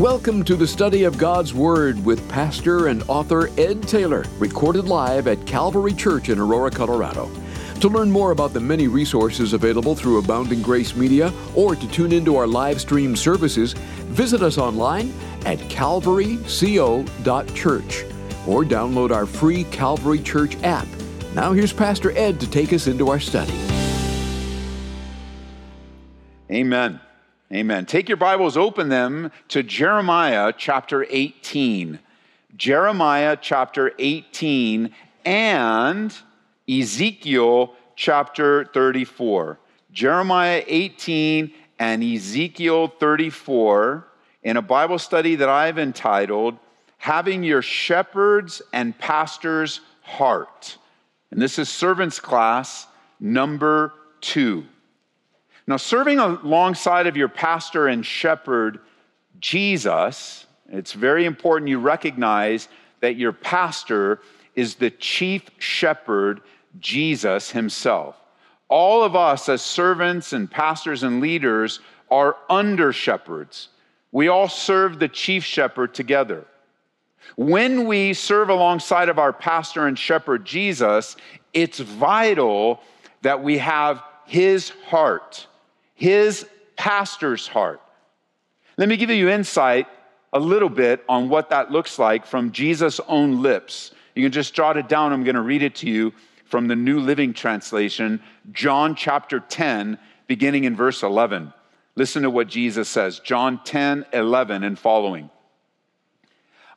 Welcome to the study of God's Word with pastor and author Ed Taylor, recorded live at Calvary Church in Aurora, Colorado. To learn more about the many resources available through Abounding Grace Media or to tune into our live stream services, visit us online at calvaryco.church or download our free Calvary Church app. Now here's Pastor Ed to take us into our study. Amen. Amen. Take your Bibles, open them to Jeremiah chapter 18. Jeremiah chapter 18 and Ezekiel chapter 34. Jeremiah 18 and Ezekiel 34 in a Bible study that I've entitled, Having Your Shepherd's and Pastor's Heart. And this is servants class number 2. Now, serving alongside of your pastor and shepherd, Jesus, it's very important you recognize that your pastor is the chief shepherd, Jesus himself. All of us as servants and pastors and leaders are under shepherds. We all serve the chief shepherd together. When we serve alongside of our pastor and shepherd, Jesus, it's vital that we have his heart. His pastor's heart. Let me give you insight a little bit on what that looks like from Jesus' own lips. You can just jot it down. I'm going to read it to you from the New Living Translation, John chapter 10, beginning in verse 11. Listen to what Jesus says, John 10, 11 and following.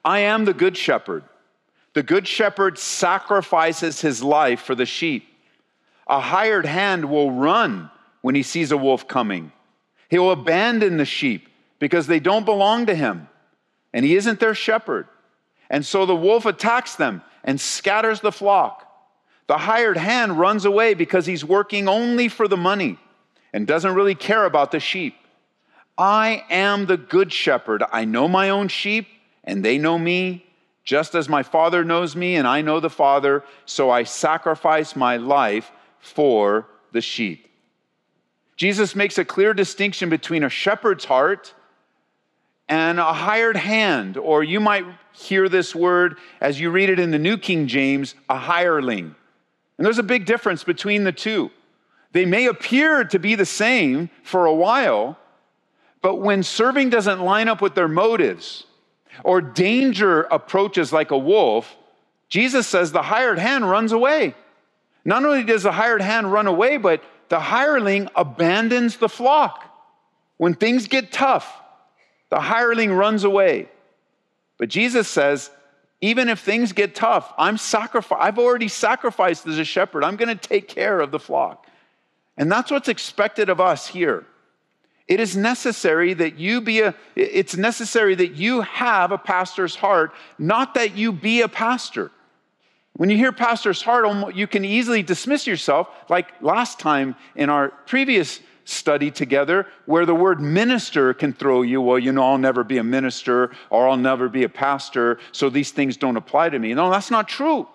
I am the good shepherd. The good shepherd sacrifices his life for the sheep. A hired hand will run when he sees a wolf coming. He will abandon the sheep because they don't belong to him, and he isn't their shepherd. And so the wolf attacks them and scatters the flock. The hired hand runs away because he's working only for the money and doesn't really care about the sheep. I am the good shepherd. I know my own sheep, and they know me, just as my Father knows me, and I know the Father, so I sacrifice my life for the sheep. Jesus makes a clear distinction between a shepherd's heart and a hired hand, or you might hear this word as you read it in the New King James, a hireling. And there's a big difference between the two. They may appear to be the same for a while, but when serving doesn't line up with their motives or danger approaches like a wolf, Jesus says the hired hand runs away. Not only does the hired hand run away, but the hireling abandons the flock. When things get tough, the hireling runs away. But Jesus says, even if things get tough, I've already sacrificed as a shepherd. I'm going to take care of the flock. And that's what's expected of us here. It is necessary that it's necessary that you have a pastor's heart, not that you be a pastor. When you hear pastor's heart, you can easily dismiss yourself, like last time in our previous study together, where the word minister can throw you. Well, I'll never be a minister, or I'll never be a pastor, so these things don't apply to me. No, that's not true.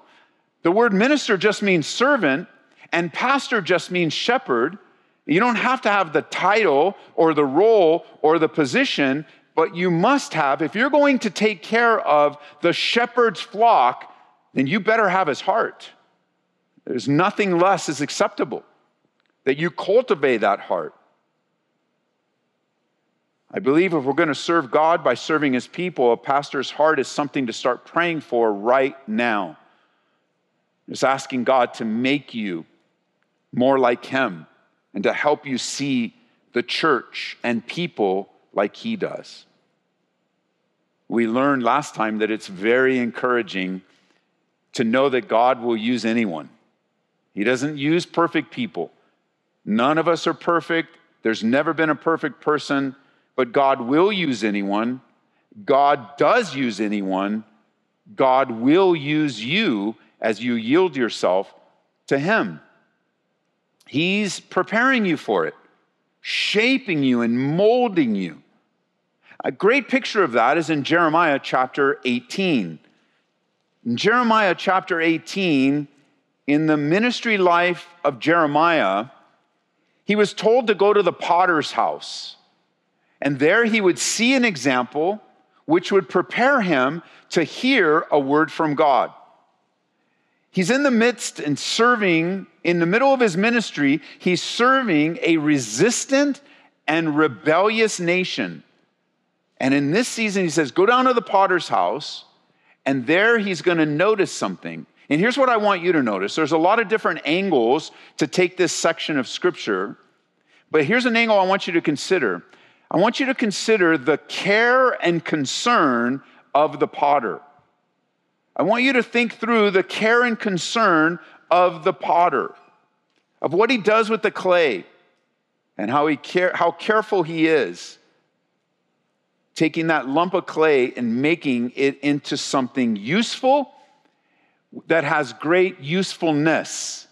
The word minister just means servant, and pastor just means shepherd. You don't have to have the title or the role or the position, but you must have, if you're going to take care of the shepherd's flock, then you better have his heart. There's nothing less is acceptable that you cultivate that heart. I believe if we're going to serve God by serving his people, a pastor's heart is something to start praying for right now. Just asking God to make you more like him and to help you see the church and people like he does. We learned last time that it's very encouraging to know that God will use anyone. He doesn't use perfect people. None of us are perfect. There's never been a perfect person, but God will use anyone. God does use anyone. God will use you as you yield yourself to him. He's preparing you for it, shaping you and molding you. A great picture of that is in Jeremiah chapter 18. In Jeremiah chapter 18, in the ministry life of Jeremiah, he was told to go to the potter's house. And there he would see an example which would prepare him to hear a word from God. He's in the midst and serving, in the middle of his ministry, he's serving a resistant and rebellious nation. And in this season, he says, go down to the potter's house, and there he's going to notice something. And here's what I want you to notice. There's a lot of different angles to take this section of Scripture, but here's an angle I want you to consider. I want you to consider the care and concern of the potter. I want you to think through the care and concern of the potter, of what he does with the clay and how careful he is taking that lump of clay and making it into something useful that has great usefulness.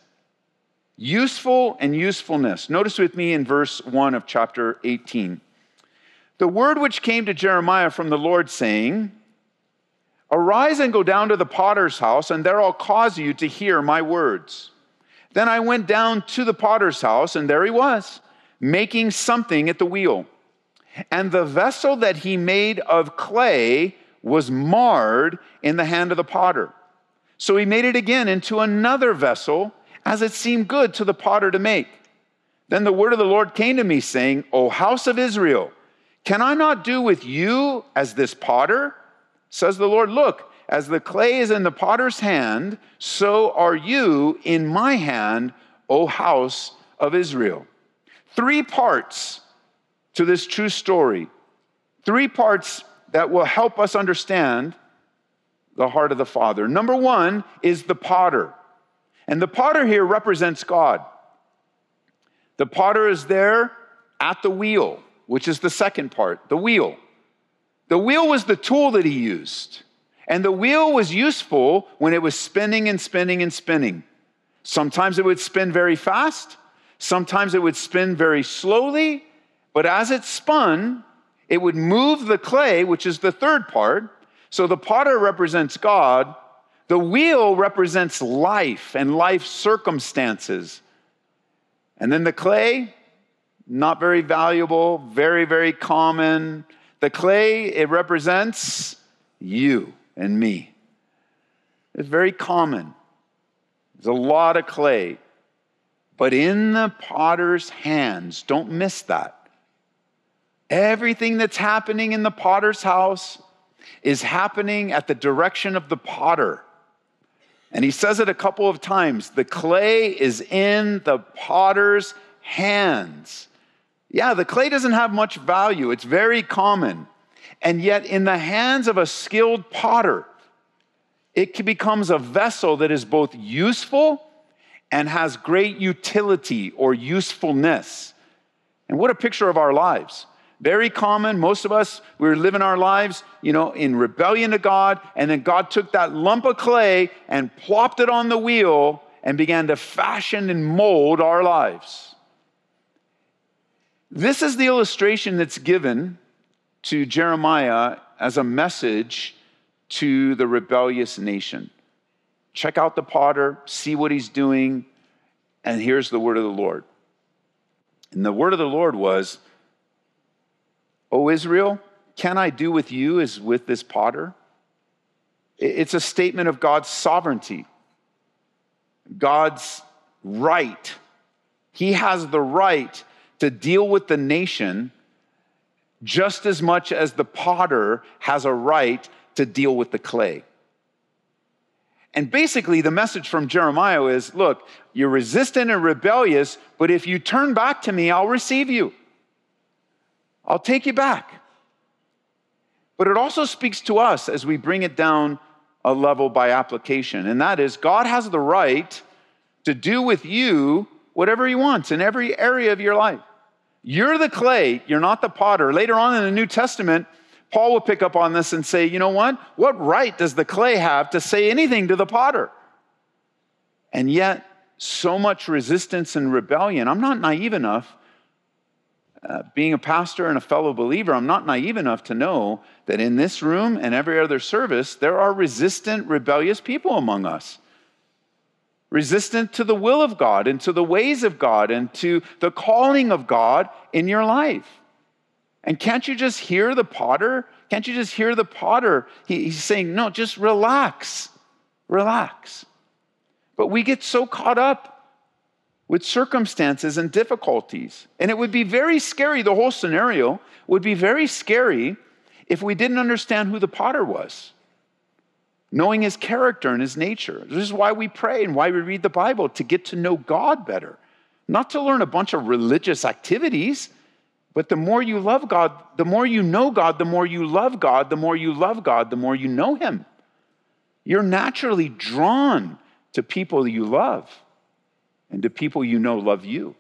Useful and usefulness. Notice with me in verse 1 of chapter 18. The word which came to Jeremiah from the Lord, saying, arise and go down to the potter's house, and there I'll cause you to hear my words. Then I went down to the potter's house, and there he was, making something at the wheel. And the vessel that he made of clay was marred in the hand of the potter. So he made it again into another vessel, as it seemed good to the potter to make. Then the word of the Lord came to me, saying, O house of Israel, can I not do with you as this potter? Says the Lord, look, as the clay is in the potter's hand, so are you in my hand, O house of Israel. Three parts to this true story. Three parts that will help us understand the heart of the Father. Number one is the potter. And the potter here represents God. The potter is there at the wheel, which is the second part, the wheel. The wheel was the tool that he used. And the wheel was useful when it was spinning and spinning and spinning. Sometimes it would spin very fast. Sometimes it would spin very slowly. But as it spun, it would move the clay, which is the third part. So the potter represents God. The wheel represents life and life circumstances. And then the clay, not very valuable, very, very common. The clay, it represents you and me. It's very common. There's a lot of clay. But in the potter's hands, don't miss that. Everything that's happening in the potter's house is happening at the direction of the potter. And he says it a couple of times. The clay is in the potter's hands. Yeah, the clay doesn't have much value. It's very common. And yet in the hands of a skilled potter, it becomes a vessel that is both useful and has great utility or usefulness. And what a picture of our lives. Very common. Most of us, we were living our lives, in rebellion to God. And then God took that lump of clay and plopped it on the wheel and began to fashion and mold our lives. This is the illustration that's given to Jeremiah as a message to the rebellious nation. Check out the potter, see what he's doing, and here's the word of the Lord. And the word of the Lord was, O Israel, can I do with you as with this potter? It's a statement of God's sovereignty, God's right. He has the right to deal with the nation just as much as the potter has a right to deal with the clay. And basically, the message from Jeremiah is, look, you're resistant and rebellious, but if you turn back to me, I'll receive you. I'll take you back. But it also speaks to us as we bring it down a level by application. And that is, God has the right to do with you whatever he wants in every area of your life. You're the clay. You're not the potter. Later on in the New Testament, Paul will pick up on this and say, you know what? What right does the clay have to say anything to the potter? And yet, so much resistance and rebellion. I'm not naive enough. Being a pastor and a fellow believer, I'm not naive enough to know that in this room and every other service, there are resistant, rebellious people among us. Resistant to the will of God and to the ways of God and to the calling of God in your life. And can't you just hear the potter? Can't you just hear the potter? He's saying, no, just relax. Relax. But we get so caught up with circumstances and difficulties. And it would be very scary, the whole scenario would be very scary if we didn't understand who the potter was, knowing his character and his nature. This is why we pray and why we read the Bible, to get to know God better, not to learn a bunch of religious activities. But the more you love God, the more you know God, the more you love God, the more you love God, the more you know him. You're naturally drawn to people you love and to people you know love you.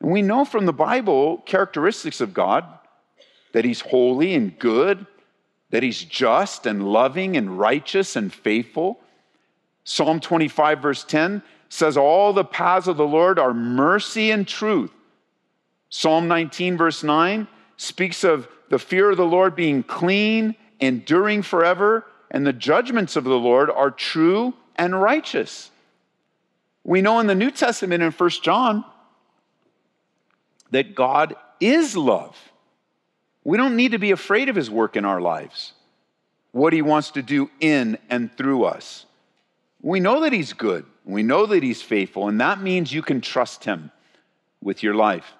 And we know from the Bible characteristics of God, that he's holy and good, that he's just and loving and righteous and faithful. Psalm 25 verse 10 says, all the paths of the Lord are mercy and truth. Psalm 19 verse 9 speaks of the fear of the Lord being clean, enduring forever, and the judgments of the Lord are true and righteous. We know in the New Testament in 1 John that God is love. We don't need to be afraid of his work in our lives, what he wants to do in and through us. We know that he's good. We know that he's faithful, and that means you can trust him with your life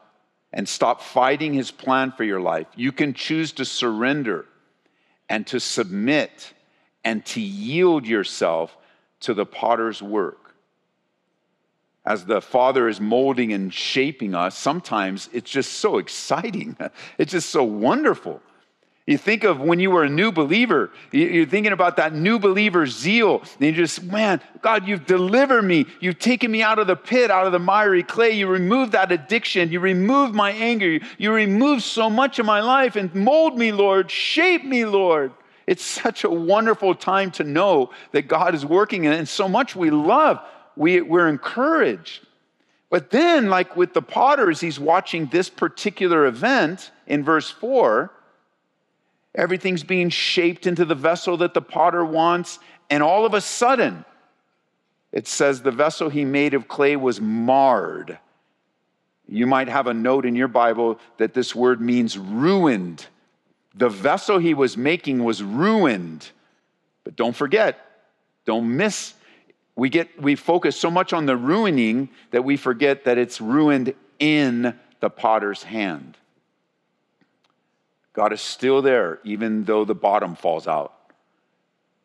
and stop fighting his plan for your life. You can choose to surrender and to submit and to yield yourself to the potter's work. As the Father is molding and shaping us, sometimes it's just so exciting. It's just so wonderful. You think of when you were a new believer, you're thinking about that new believer zeal. And you just, man, God, you've delivered me. You've taken me out of the pit, out of the miry clay. You removed that addiction. You removed my anger. You removed so much of my life, and mold me, Lord. Shape me, Lord. It's such a wonderful time to know that God is working in it, and so much we love. We're encouraged. But then, like with the potters, he's watching this particular event in verse 4. Everything's being shaped into the vessel that the potter wants. And all of a sudden, it says the vessel he made of clay was marred. You might have a note in your Bible that this word means ruined. The vessel he was making was ruined. But don't forget, don't miss. We focus so much on the ruining that we forget that it's ruined in the potter's hand. God is still there, even though the bottom falls out,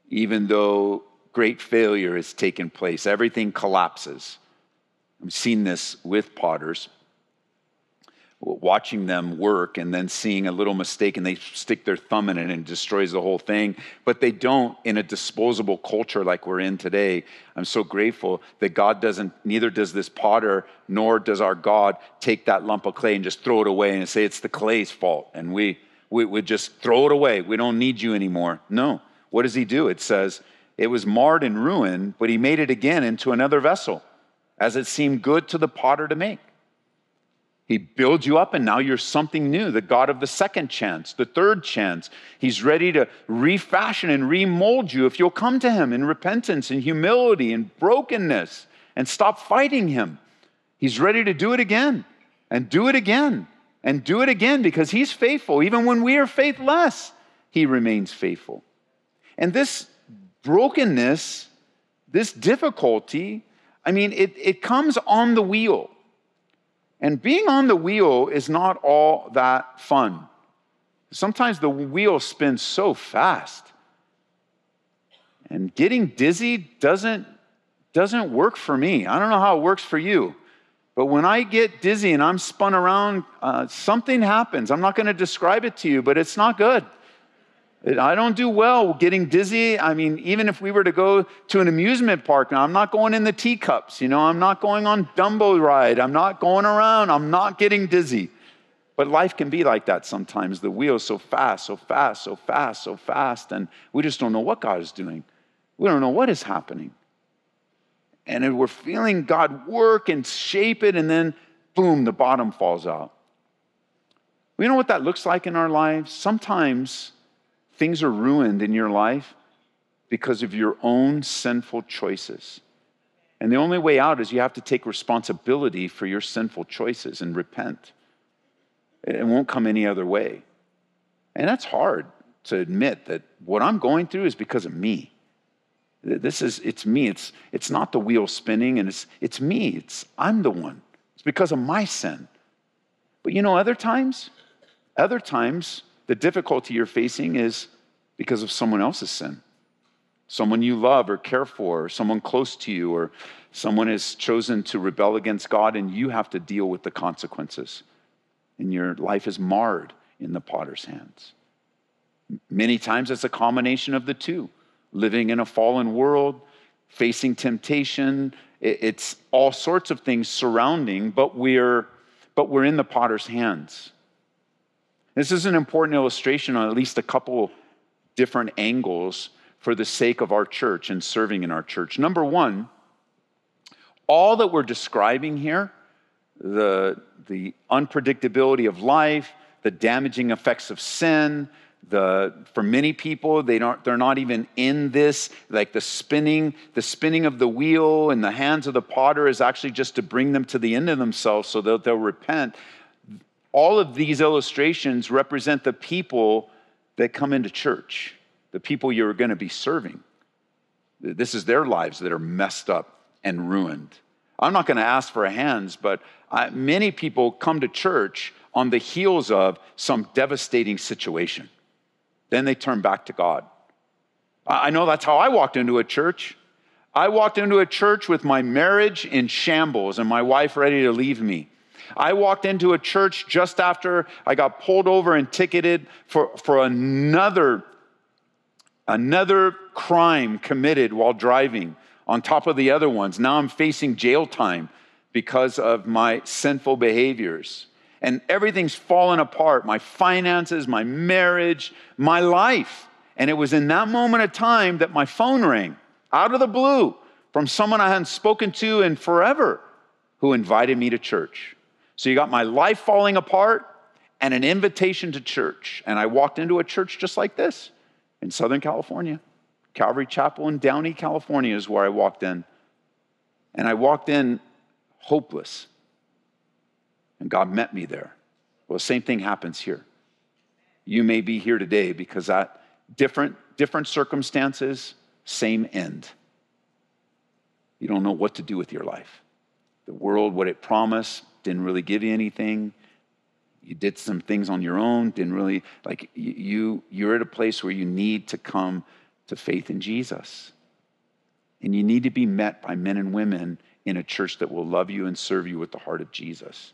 even though great failure has taken place, everything collapses. I've seen this with potters, watching them work and then seeing a little mistake and they stick their thumb in it and it destroys the whole thing. But they don't in a disposable culture like we're in today. I'm so grateful that God doesn't, neither does this potter, nor does our God take that lump of clay and just throw it away and say it's the clay's fault. And we would just throw it away. We don't need you anymore. No. What does he do? It says it was marred and ruined, but he made it again into another vessel as it seemed good to the potter to make. He builds you up and now you're something new. The God of the second chance, the third chance. He's ready to refashion and remold you if you'll come to him in repentance and humility and brokenness and stop fighting him. He's ready to do it again and do it again and do it again because he's faithful. Even when we are faithless, he remains faithful. And this brokenness, this difficulty, I mean, it comes on the wheel. And being on the wheel is not all that fun. Sometimes the wheel spins so fast. And getting dizzy doesn't work for me. I don't know how it works for you. But when I get dizzy and I'm spun around, something happens. I'm not going to describe it to you, but it's not good. I don't do well getting dizzy. I mean, even if we were to go to an amusement park, now I'm not going in the teacups, you know, I'm not going on Dumbo ride. I'm not going around. I'm not getting dizzy. But life can be like that sometimes. The wheel's so fast, so fast, so fast, so fast. And we just don't know what God is doing. We don't know what is happening. And we're feeling God work and shape it. And then, boom, the bottom falls out. We know what that looks like in our lives. Sometimes things are ruined in your life because of your own sinful choices. And the only way out is you have to take responsibility for your sinful choices and repent. It won't come any other way. And that's hard to admit that what I'm going through is because of me. This is, it's me. It's not the wheel spinning, and it's me. I'm the one. It's because of my sin. But you know, other times, the difficulty you're facing is because of someone else's sin. Someone you love or care for, or someone close to you, or someone has chosen to rebel against God, and you have to deal with the consequences. And your life is marred in the potter's hands. Many times it's a combination of the two. Living in a fallen world, facing temptation, it's all sorts of things surrounding, but we're in the potter's hands. This is an important illustration on at least a couple different angles for the sake of our church and serving in our church. Number one, all that we're describing here, the unpredictability of life, the damaging effects of sin, for many people, they're not even in this, like the spinning of the wheel in the hands of the potter is actually just to bring them to the end of themselves so that they'll repent. All of these illustrations represent the people that come into church, the people you're going to be serving. This is their lives that are messed up and ruined. I'm not going to ask for hands, but many people come to church on the heels of some devastating situation. Then they turn back to God. I know that's how I walked into a church. I walked into a church with my marriage in shambles and my wife ready to leave me. I walked into a church just after I got pulled over and ticketed for another crime committed while driving on top of the other ones. Now I'm facing jail time because of my sinful behaviors. And everything's fallen apart, my finances, my marriage, my life. And it was in that moment of time that my phone rang out of the blue from someone I hadn't spoken to in forever who invited me to church. So you got my life falling apart and an invitation to church. And I walked into a church just like this in Southern California. Calvary Chapel in Downey, California is where I walked in. And I walked in hopeless. And God met me there. Well, the same thing happens here. You may be here today because that different circumstances, same end. You don't know what to do with your life. The world, what it promised, didn't really give you anything. You did some things on your own, didn't really, like you're at a place where you need to come to faith in Jesus. And you need to be met by men and women in a church that will love you and serve you with the heart of Jesus.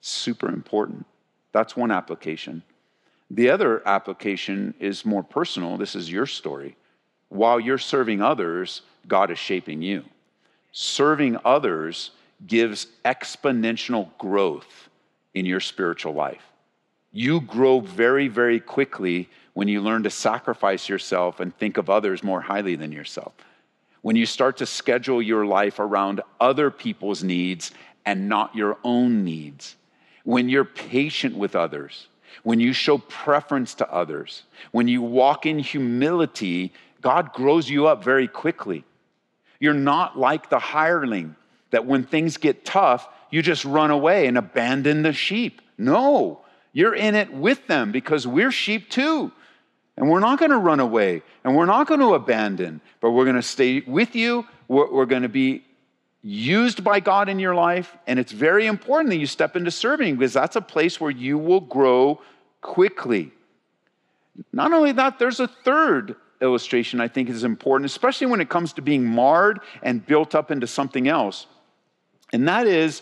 Super important. That's one application. The other application is more personal. This is your story. While you're serving others, God is shaping you. Serving others gives exponential growth in your spiritual life. You grow very, very quickly when you learn to sacrifice yourself and think of others more highly than yourself. When you start to schedule your life around other people's needs and not your own needs. When you're patient with others, when you show preference to others, when you walk in humility, God grows you up very quickly. You're not like the hireling that when things get tough, you just run away and abandon the sheep. No, you're in it with them because we're sheep too. And we're not going to run away and we're not going to abandon, but we're going to stay with you. We're going to be used by God in your life. And it's very important that you step into serving because that's a place where you will grow quickly. Not only that, there's a third illustration I think is important, especially when it comes to being marred and built up into something else. And that is,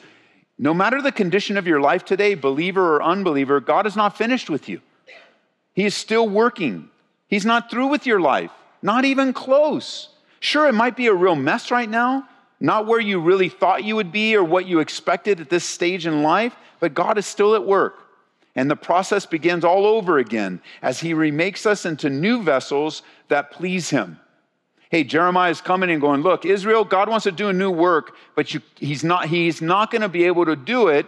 no matter the condition of your life today, believer or unbeliever, God is not finished with you. He is still working. He's not through with your life, not even close. Sure, it might be a real mess right now, not where you really thought you would be or what you expected at this stage in life, but God is still at work. And the process begins all over again as he remakes us into new vessels that please him. Hey, Jeremiah is coming and going, look, Israel, God wants to do a new work, but he's not going to be able to do it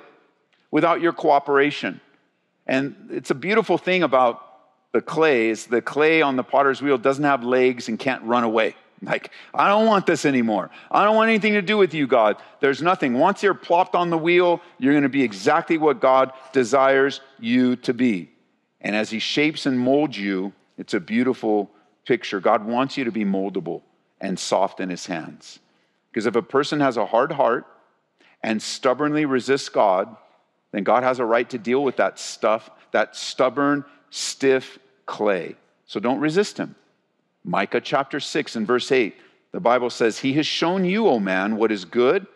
without your cooperation. And it's a beautiful thing about the clay is the clay on the potter's wheel doesn't have legs and can't run away. Like, I don't want this anymore. I don't want anything to do with you, God. There's nothing. Once you're plopped on the wheel, you're going to be exactly what God desires you to be. And as he shapes and molds you, it's a beautiful picture. God wants you to be moldable and soft in his hands. Because if a person has a hard heart and stubbornly resists God, then God has a right to deal with that stuff, that stubborn, stiff clay. So don't resist him. Micah chapter 6 and verse 8, the Bible says, "He has shown you, O man, what is good,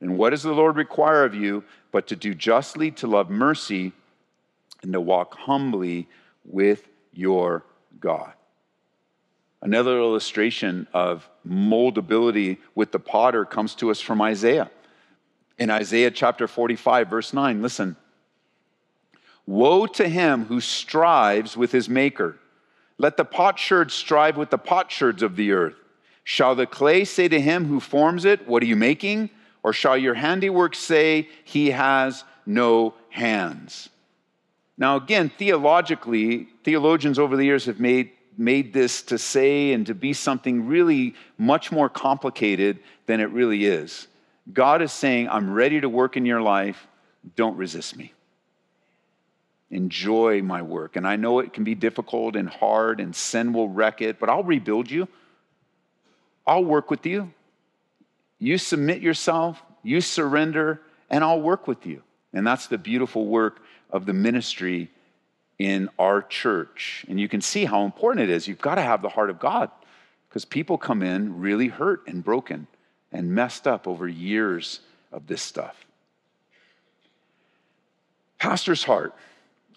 and what does the Lord require of you, but to do justly, to love mercy, and to walk humbly with your God." Another illustration of moldability with the potter comes to us from Isaiah. In Isaiah chapter 45, verse 9, listen. "Woe to him who strives with his maker. Let the potsherds strive with the potsherds of the earth. Shall the clay say to him who forms it, 'What are you making?' Or shall your handiwork say, 'He has no hands?'" Now again, theologically, theologians over the years have made this to say and to be something really much more complicated than it really is. God is saying, "I'm ready to work in your life. Don't resist me. Enjoy my work." And I know it can be difficult and hard and sin will wreck it, but I'll rebuild you. I'll work with you. You submit yourself, you surrender, and I'll work with you. And that's the beautiful work of the ministry in our church. And you can see how important it is. You've got to have the heart of God, because people come in really hurt and broken and messed up over years of this stuff. Pastor's heart.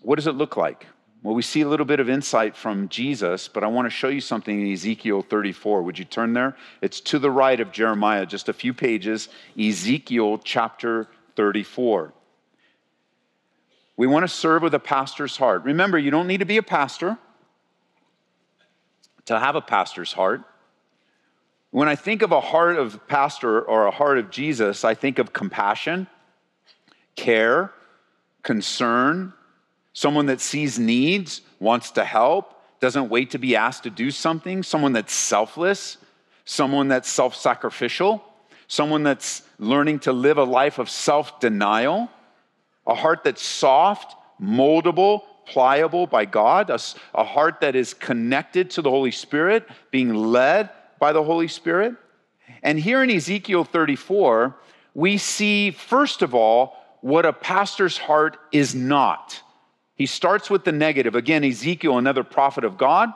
What does it look like? Well, we see a little bit of insight from Jesus, but I want to show you something in Ezekiel 34. Would you turn there? It's to the right of Jeremiah, just a few pages, Ezekiel chapter 34. We want to serve with a pastor's heart. Remember, you don't need to be a pastor to have a pastor's heart. When I think of a heart of pastor or a heart of Jesus, I think of compassion, care, concern, someone that sees needs, wants to help, doesn't wait to be asked to do something, someone that's selfless, someone that's self-sacrificial, someone that's learning to live a life of self-denial. A heart that's soft, moldable, pliable by God. A heart that is connected to the Holy Spirit, being led by the Holy Spirit. And here in Ezekiel 34, we see, first of all, what a pastor's heart is not. He starts with the negative. Again, Ezekiel, another prophet of God,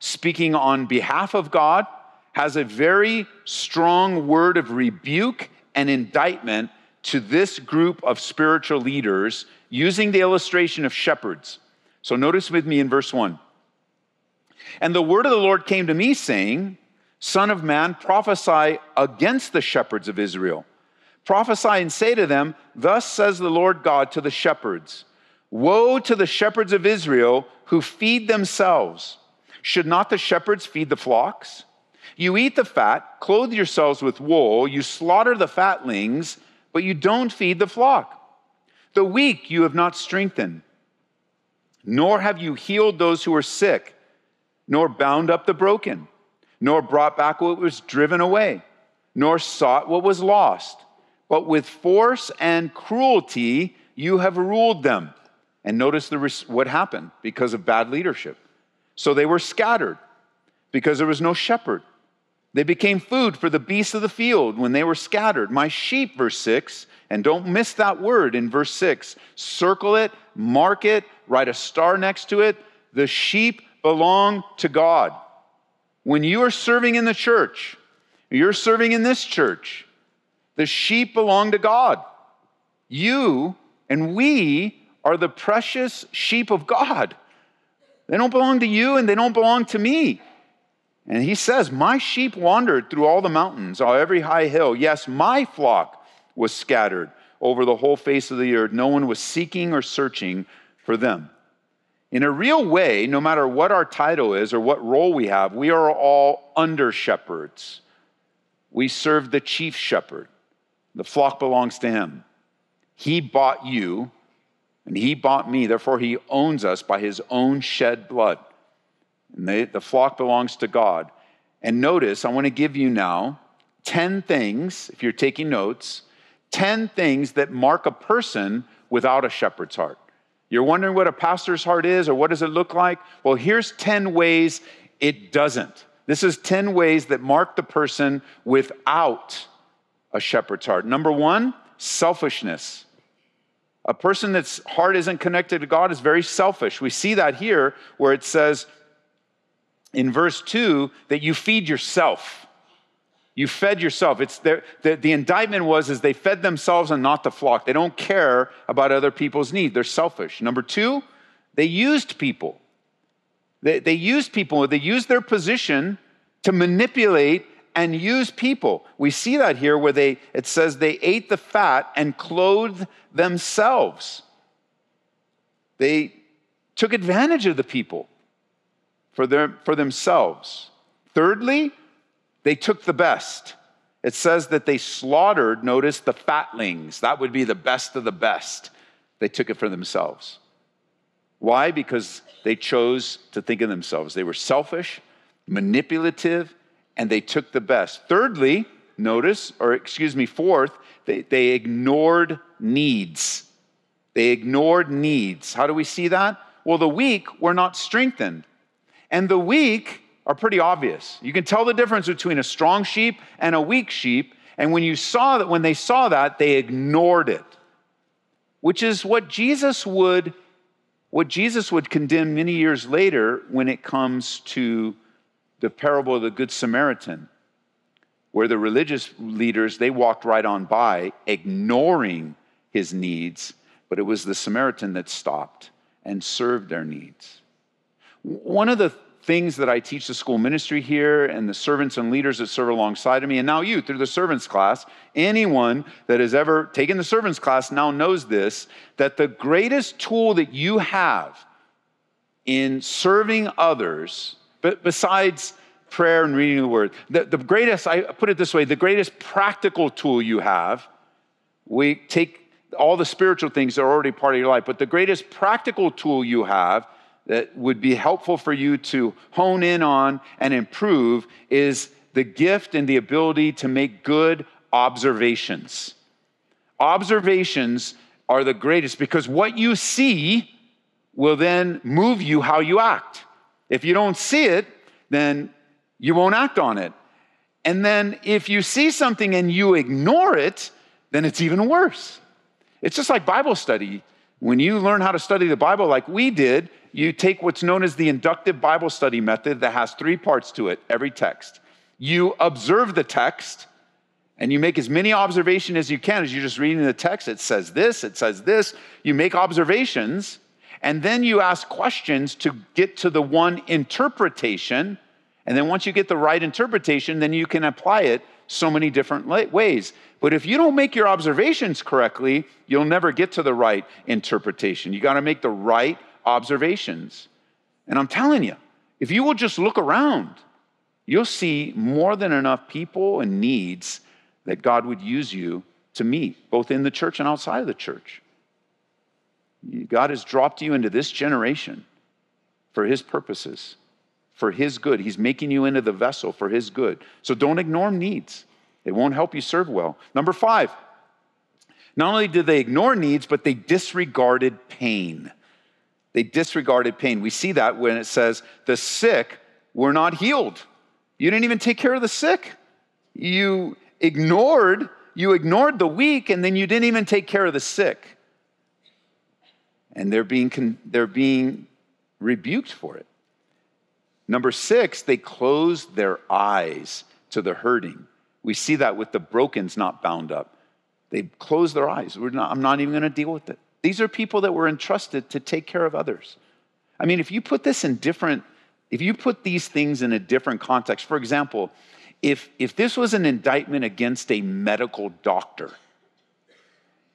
speaking on behalf of God, has a very strong word of rebuke and indictment to this group of spiritual leaders using the illustration of shepherds. So notice with me in verse 1. "And the word of the Lord came to me, saying, 'Son of man, prophesy against the shepherds of Israel. Prophesy and say to them, thus says the Lord God to the shepherds, woe to the shepherds of Israel who feed themselves. Should not the shepherds feed the flocks? You eat the fat, clothe yourselves with wool, you slaughter the fatlings, but you don't feed the flock. The weak you have not strengthened, nor have you healed those who are sick, nor bound up the broken, nor brought back what was driven away, nor sought what was lost. But with force and cruelty you have ruled them.'" And notice what happened because of bad leadership. "So they were scattered because there was no shepherd. They became food for the beasts of the field when they were scattered. My sheep," verse 6, and don't miss that word in verse 6. Circle it, mark it, write a star next to it. The sheep belong to God. When you are serving in the church, you're serving in this church, the sheep belong to God. You and we are the precious sheep of God. They don't belong to you and they don't belong to me. And he says, "My sheep wandered through all the mountains, on every high hill. Yes, my flock was scattered over the whole face of the earth. No one was seeking or searching for them." In a real way, no matter what our title is or what role we have, we are all under shepherds. We serve the chief shepherd. The flock belongs to him. He bought you and he bought me. Therefore, he owns us by his own shed blood. And the flock belongs to God. And notice, I want to give you now 10 things, if you're taking notes, 10 things that mark a person without a shepherd's heart. You're wondering what a pastor's heart is or what does it look like? Well, here's 10 ways it doesn't. This is 10 ways that mark the person without a shepherd's heart. Number one, selfishness. A person that's heart isn't connected to God is very selfish. We see that here where it says in verse 2 that you feed yourself. You fed yourself. It's the indictment is they fed themselves and not the flock. They don't care about other people's needs. They're selfish. Number two, they used people. They used people. They used their position to manipulate and use people. We see that here where it says they ate the fat and clothed themselves. They took advantage of the people for themselves. Thirdly, they took the best. It says that they slaughtered, notice, the fatlings. That would be the best of the best. They took it for themselves. Why? Because they chose to think of themselves. They were selfish, manipulative, and they took the best. Thirdly, fourth, they ignored needs. They ignored needs. How do we see that? Well, the weak were not strengthened. And the weak are pretty obvious. You can tell the difference between a strong sheep and a weak sheep. And when they saw that, they ignored it, which is what Jesus would condemn many years later when it comes to the parable of the Good Samaritan, where the religious leaders, they walked right on by, ignoring his needs, but it was the Samaritan that stopped and served their needs. One of the things that I teach the school ministry here and the servants and leaders that serve alongside of me, and now you through the servants class, anyone that has ever taken the servants class now knows this, that the greatest tool that you have in serving others, but besides prayer and reading the word, I put it this way, the greatest practical tool you have, we take all the spiritual things that are already part of your life, but the greatest practical tool you have that would be helpful for you to hone in on and improve is the gift and the ability to make good observations. Observations are the greatest because what you see will then move you how you act. If you don't see it, then you won't act on it. And then if you see something and you ignore it, then it's even worse. It's just like Bible study. When you learn how to study the Bible like we did, you take what's known as the inductive Bible study method that has three parts to it, every text. You observe the text, and you make as many observations as you can as you're just reading the text. It says this, you make observations, and then you ask questions to get to the one interpretation, and then once you get the right interpretation, then you can apply it so many different ways. But if you don't make your observations correctly, you'll never get to the right interpretation. You got to make the right observations. And I'm telling you, if you will just look around, you'll see more than enough people and needs that God would use you to meet, both in the church and outside of the church. God has dropped you into this generation for his purposes, for his good. He's making you into the vessel for his good. So don't ignore needs. It won't help you serve well. Number five, not only did they ignore needs, but they disregarded pain. They disregarded pain. We see that when it says, the sick were not healed. You didn't even take care of the sick. You ignored the weak, and then you didn't even take care of the sick. And they're being rebuked for it. Number six, they closed their eyes to the hurting. We see that with the brokens not bound up. They closed their eyes. I'm not even going to deal with it. These are people that were entrusted to take care of others. I mean, if you put these things in a different context, for example, if this was an indictment against a medical doctor,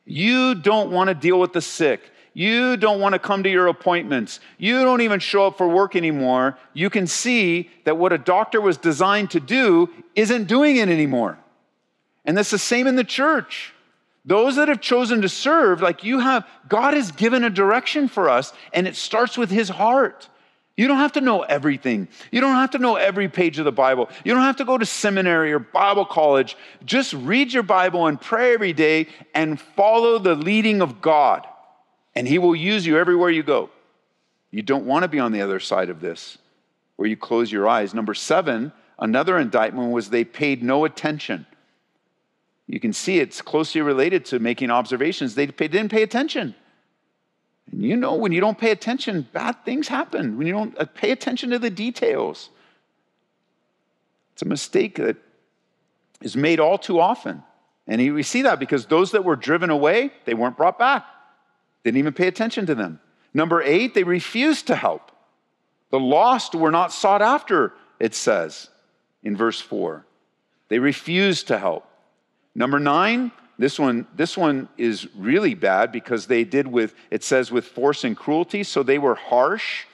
you don't want to deal with the sick. You don't want to come to your appointments. You don't even show up for work anymore. You can see that what a doctor was designed to do isn't doing it anymore. And that's the same in the church. Those that have chosen to serve, like you have, God has given a direction for us, and it starts with his heart. You don't have to know everything. You don't have to know every page of the Bible. You don't have to go to seminary or Bible college. Just read your Bible and pray every day and follow the leading of God. and he will use you everywhere you go. You don't want to be on the other side of this, where you close your eyes. Number 7, another indictment was they paid no attention. You can see it's closely related to making observations. They didn't pay attention. And you know, when you don't pay attention, bad things happen. When you don't pay attention to the details. It's a mistake that is made all too often. And we see that because those that were driven away, they weren't brought back. Didn't even pay attention to them. Number 8, they refused to help. The lost were not sought after, it says in verse 4. They refused to help. Number 9, this one is really bad because they did with, it says, with force and cruelty. So they were harsh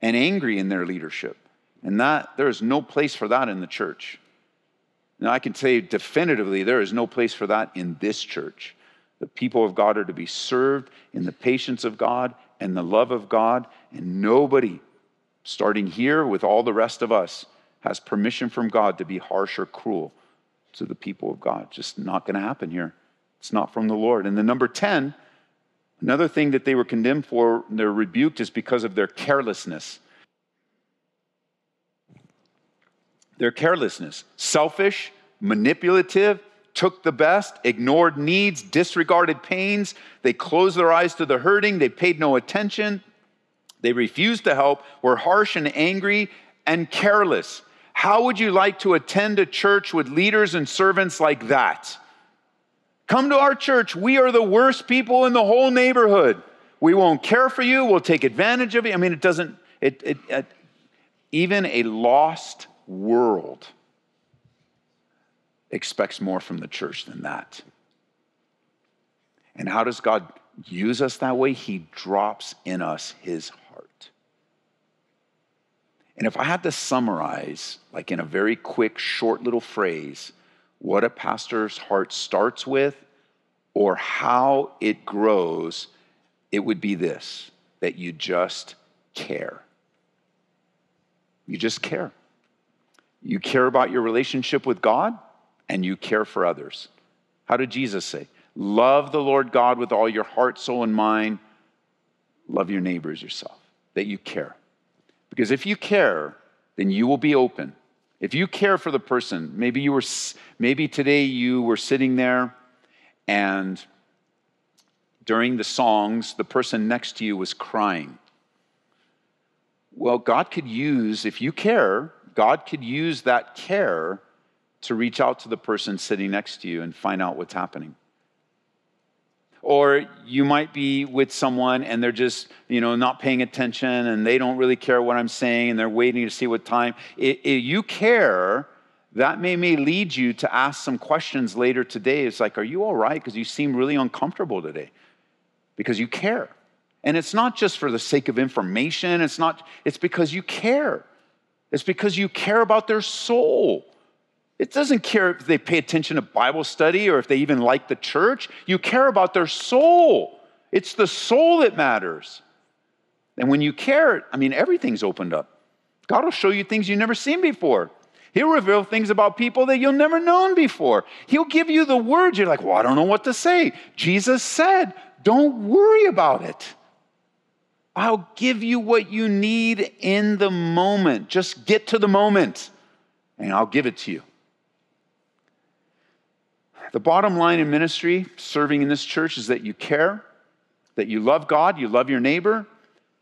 and angry in their leadership. And there is no place for that in the church. Now, I can say definitively there is no place for that in this church. The people of God are to be served in the patience of God and the love of God. And nobody, starting here with all the rest of us, has permission from God to be harsh or cruel to the people of God. Just not going to happen here. It's not from the Lord. And the number 10, another thing that they were condemned for, and they're rebuked, is because of their carelessness. Their carelessness. Selfish, manipulative, took the best, ignored needs, disregarded pains. They closed their eyes to the hurting. They paid no attention. They refused to help, were harsh and angry and careless. How would you like to attend a church with leaders and servants like that? Come to our church. We are the worst people in the whole neighborhood. We won't care for you. We'll take advantage of you. I mean, even a lost world expects more from the church than that. And how does God use us that way? He drops in us his heart. And if I had to summarize, like in a very quick, short little phrase, what a pastor's heart starts with or how it grows, it would be this, that you just care. You just care. You care about your relationship with God, and you care for others. How did Jesus say? Love the Lord God with all your heart, soul, and mind. Love your neighbors yourself, that you care. Because if you care, then you will be open. If you care for the person, maybe today you were sitting there and during the songs, the person next to you was crying. Well, God could use, if you care, God could use that care to reach out to the person sitting next to you and find out what's happening. Or you might be with someone and they're just, not paying attention and they don't really care what I'm saying and they're waiting to see what time. If you care, that may lead you to ask some questions later today. It's like, are you all right? Because you seem really uncomfortable today because you care. And it's not just for the sake of information. It's because you care. It's because you care about their soul. It doesn't care if they pay attention to Bible study or if they even like the church. You care about their soul. It's the soul that matters. And when you care, everything's opened up. God will show you things you've never seen before. He'll reveal things about people that you'll never known before. He'll give you the words. You're like, well, I don't know what to say. Jesus said, don't worry about it. I'll give you what you need in the moment. Just get to the moment and I'll give it to you. The bottom line in ministry, serving in this church, is that you care, that you love God, you love your neighbor.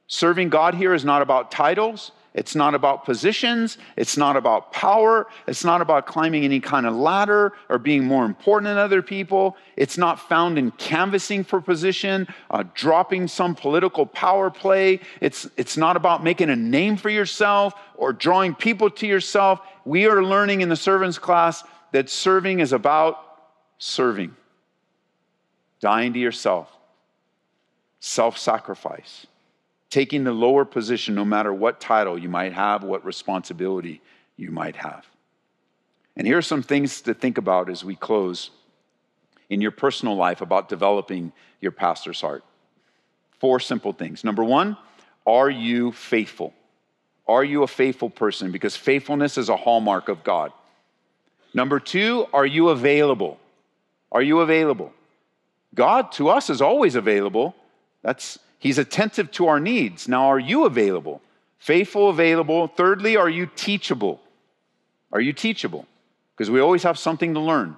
Serving God here is not about titles. It's not about positions. It's not about power. It's not about climbing any kind of ladder or being more important than other people. It's not found in canvassing for position, dropping some political power play. It's not about making a name for yourself or drawing people to yourself. We are learning in the servants class that serving is about serving, dying to yourself, self-sacrifice, taking the lower position no matter what title you might have, what responsibility you might have. And here are some things to think about as we close in your personal life about developing your pastor's heart. 4 simple things. Number 1, are you faithful? Are you a faithful person? Because faithfulness is a hallmark of God. Number 2, are you available? Are you available? God to us is always available. That's He's attentive to our needs. Now, are you available? Faithful, available. Thirdly, are you teachable? Are you teachable? Because we always have something to learn.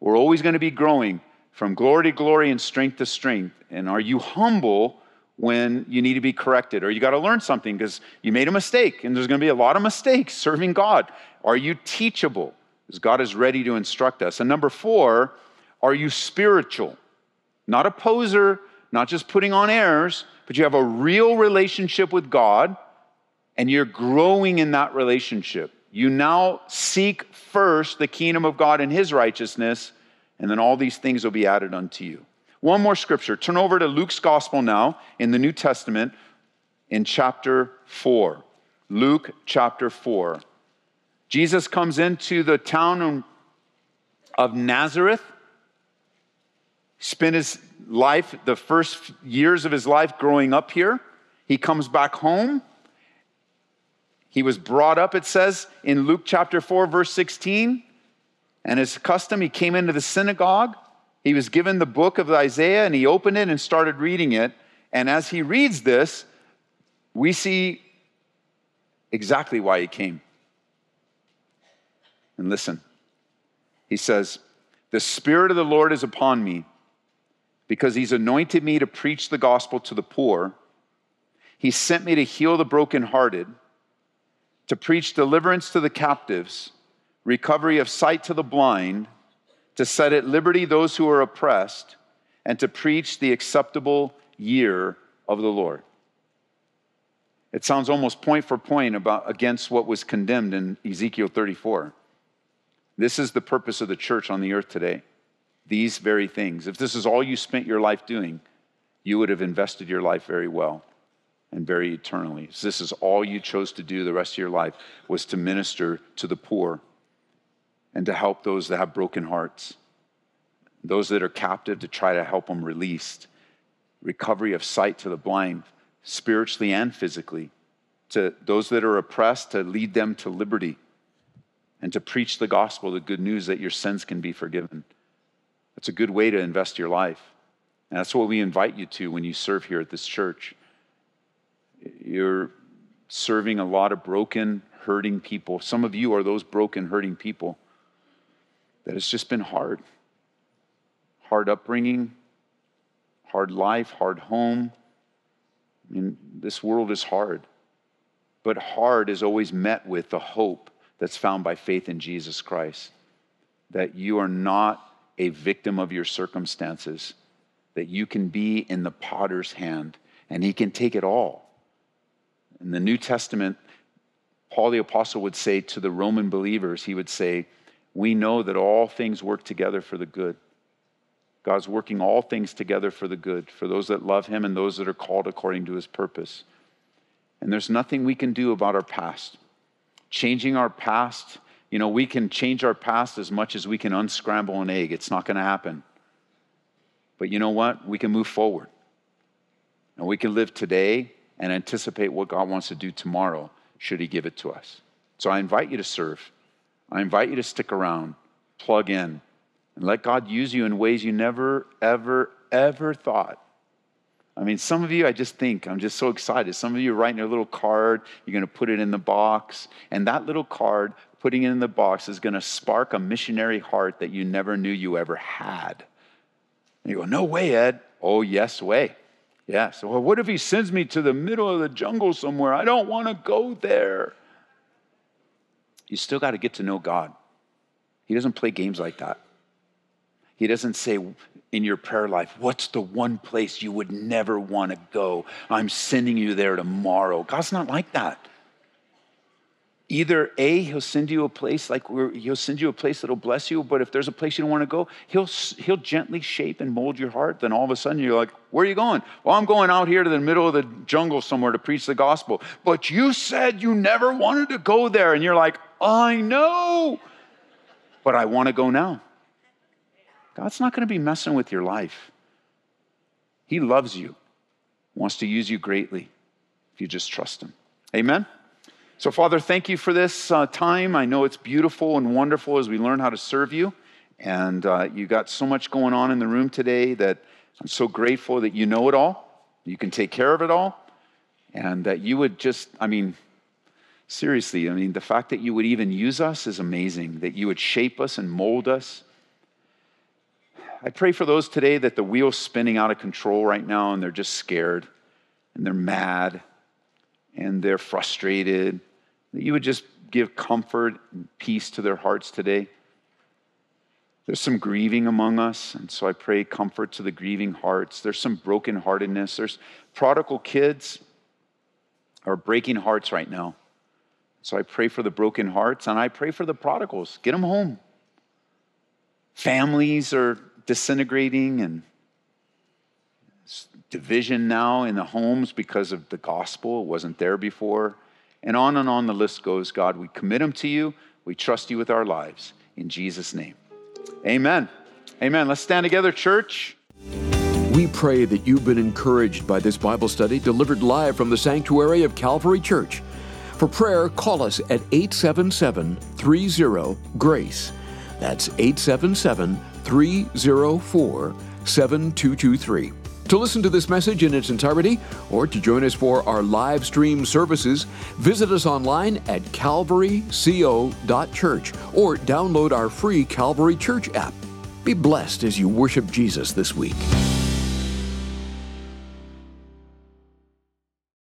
We're always going to be growing from glory to glory and strength to strength. And are you humble when you need to be corrected? Or you got to learn something because you made a mistake, and there's going to be a lot of mistakes serving God. Are you teachable? Because God is ready to instruct us. And number four, are you spiritual? Not a poser, not just putting on airs, but you have a real relationship with God, and you're growing in that relationship. You now seek first the kingdom of God and his righteousness, and then all these things will be added unto you. One more scripture. Turn over to Luke's gospel now in the New Testament in chapter 4. Luke chapter 4. Jesus comes into the town of Nazareth. Spent his life, the first years of his life growing up here. He comes back home. He was brought up, it says, in Luke chapter 4, verse 16. And as custom, he came into the synagogue. He was given the book of Isaiah, and he opened it and started reading it. And as he reads this, we see exactly why he came. And listen, he says, "The Spirit of the Lord is upon me, because he's anointed me to preach the gospel to the poor. He sent me to heal the brokenhearted, to preach deliverance to the captives, recovery of sight to the blind, to set at liberty those who are oppressed, and to preach the acceptable year of the Lord." It sounds almost point for point against what was condemned in Ezekiel 34. This is the purpose of the church on the earth today. These very things. If this is all you spent your life doing, you would have invested your life very well and very eternally. So this is all you chose to do the rest of your life, was to minister to the poor and to help those that have broken hearts, those that are captive, to try to help them released, recovery of sight to the blind, spiritually and physically, to those that are oppressed, to lead them to liberty, and to preach the gospel, the good news that your sins can be forgiven. That's a good way to invest your life. And that's what we invite you to when you serve here at this church. You're serving a lot of broken, hurting people. Some of you are those broken, hurting people that it's just been hard. Hard upbringing, hard life, hard home. I mean, this world is hard. But hard is always met with the hope that's found by faith in Jesus Christ. That you are not a victim of your circumstances. That you can be in the potter's hand, and he can take it all. In the New Testament, Paul the Apostle would say to the Roman believers, he would say, "We know that all things work together for the good." God's working all things together for the good, for those that love him and those that are called according to his purpose. And there's nothing we can do about our past. Changing our past, you know, we can change our past as much as we can unscramble an egg. It's not going to happen. But you know what? We can move forward. And we can live today and anticipate what God wants to do tomorrow, should he give it to us. So I invite you to serve. I invite you to stick around, plug in, and let God use you in ways you never, ever, ever thought. I mean, some of you, I'm just so excited. Some of you are writing a little card. You're going to put it in the box. And that little card, putting it in the box, is going to spark a missionary heart that you never knew you ever had. And you go, "No way, Ed." Oh, yes way. Yeah, so well, what if he sends me to the middle of the jungle somewhere? I don't want to go there. You still got to get to know God. He doesn't play games like that. He doesn't say in your prayer life, "What's the one place you would never want to go? I'm sending you there tomorrow." God's not like that. Either A, he'll send you a place that'll bless you, but if there's a place you don't want to go, he'll gently shape and mold your heart. Then all of a sudden you're like, "Where are you going?" "Well, I'm going out here to the middle of the jungle somewhere to preach the gospel." "But you said you never wanted to go there." And you're like, "I know, but I want to go now." God's not going to be messing with your life. He loves you, wants to use you greatly if you just trust him. Amen? So, Father, thank you for this time. I know it's beautiful and wonderful as we learn how to serve you. And you got so much going on in the room today that I'm so grateful that you know it all. you can take care of it all, and that you would just, I mean, seriously, I mean, the fact that you would even use us is amazing, that you would shape us and mold us. I pray for those today that the wheel's spinning out of control right now, and they're just scared, and they're mad, and they're frustrated, that you would just give comfort and peace to their hearts today. There's some grieving among us, and so I pray comfort to the grieving hearts. There's some brokenheartedness. There's prodigal kids are breaking hearts right now. So I pray for the broken hearts, and I pray for the prodigals. Get them home. Families are disintegrating, and division now in the homes because of the gospel. It wasn't there before. And on the list goes, God. We commit them to you. We trust you with our lives. In Jesus' name. Amen. Amen. Let's stand together, church. We pray that you've been encouraged by this Bible study delivered live from the sanctuary of Calvary Church. For prayer, call us at 877-30-GRACE. That's 877-304-7223. To listen to this message in its entirety or to join us for our live stream services, visit us online at calvaryco.church or download our free Calvary Church app. Be blessed as you worship Jesus this week.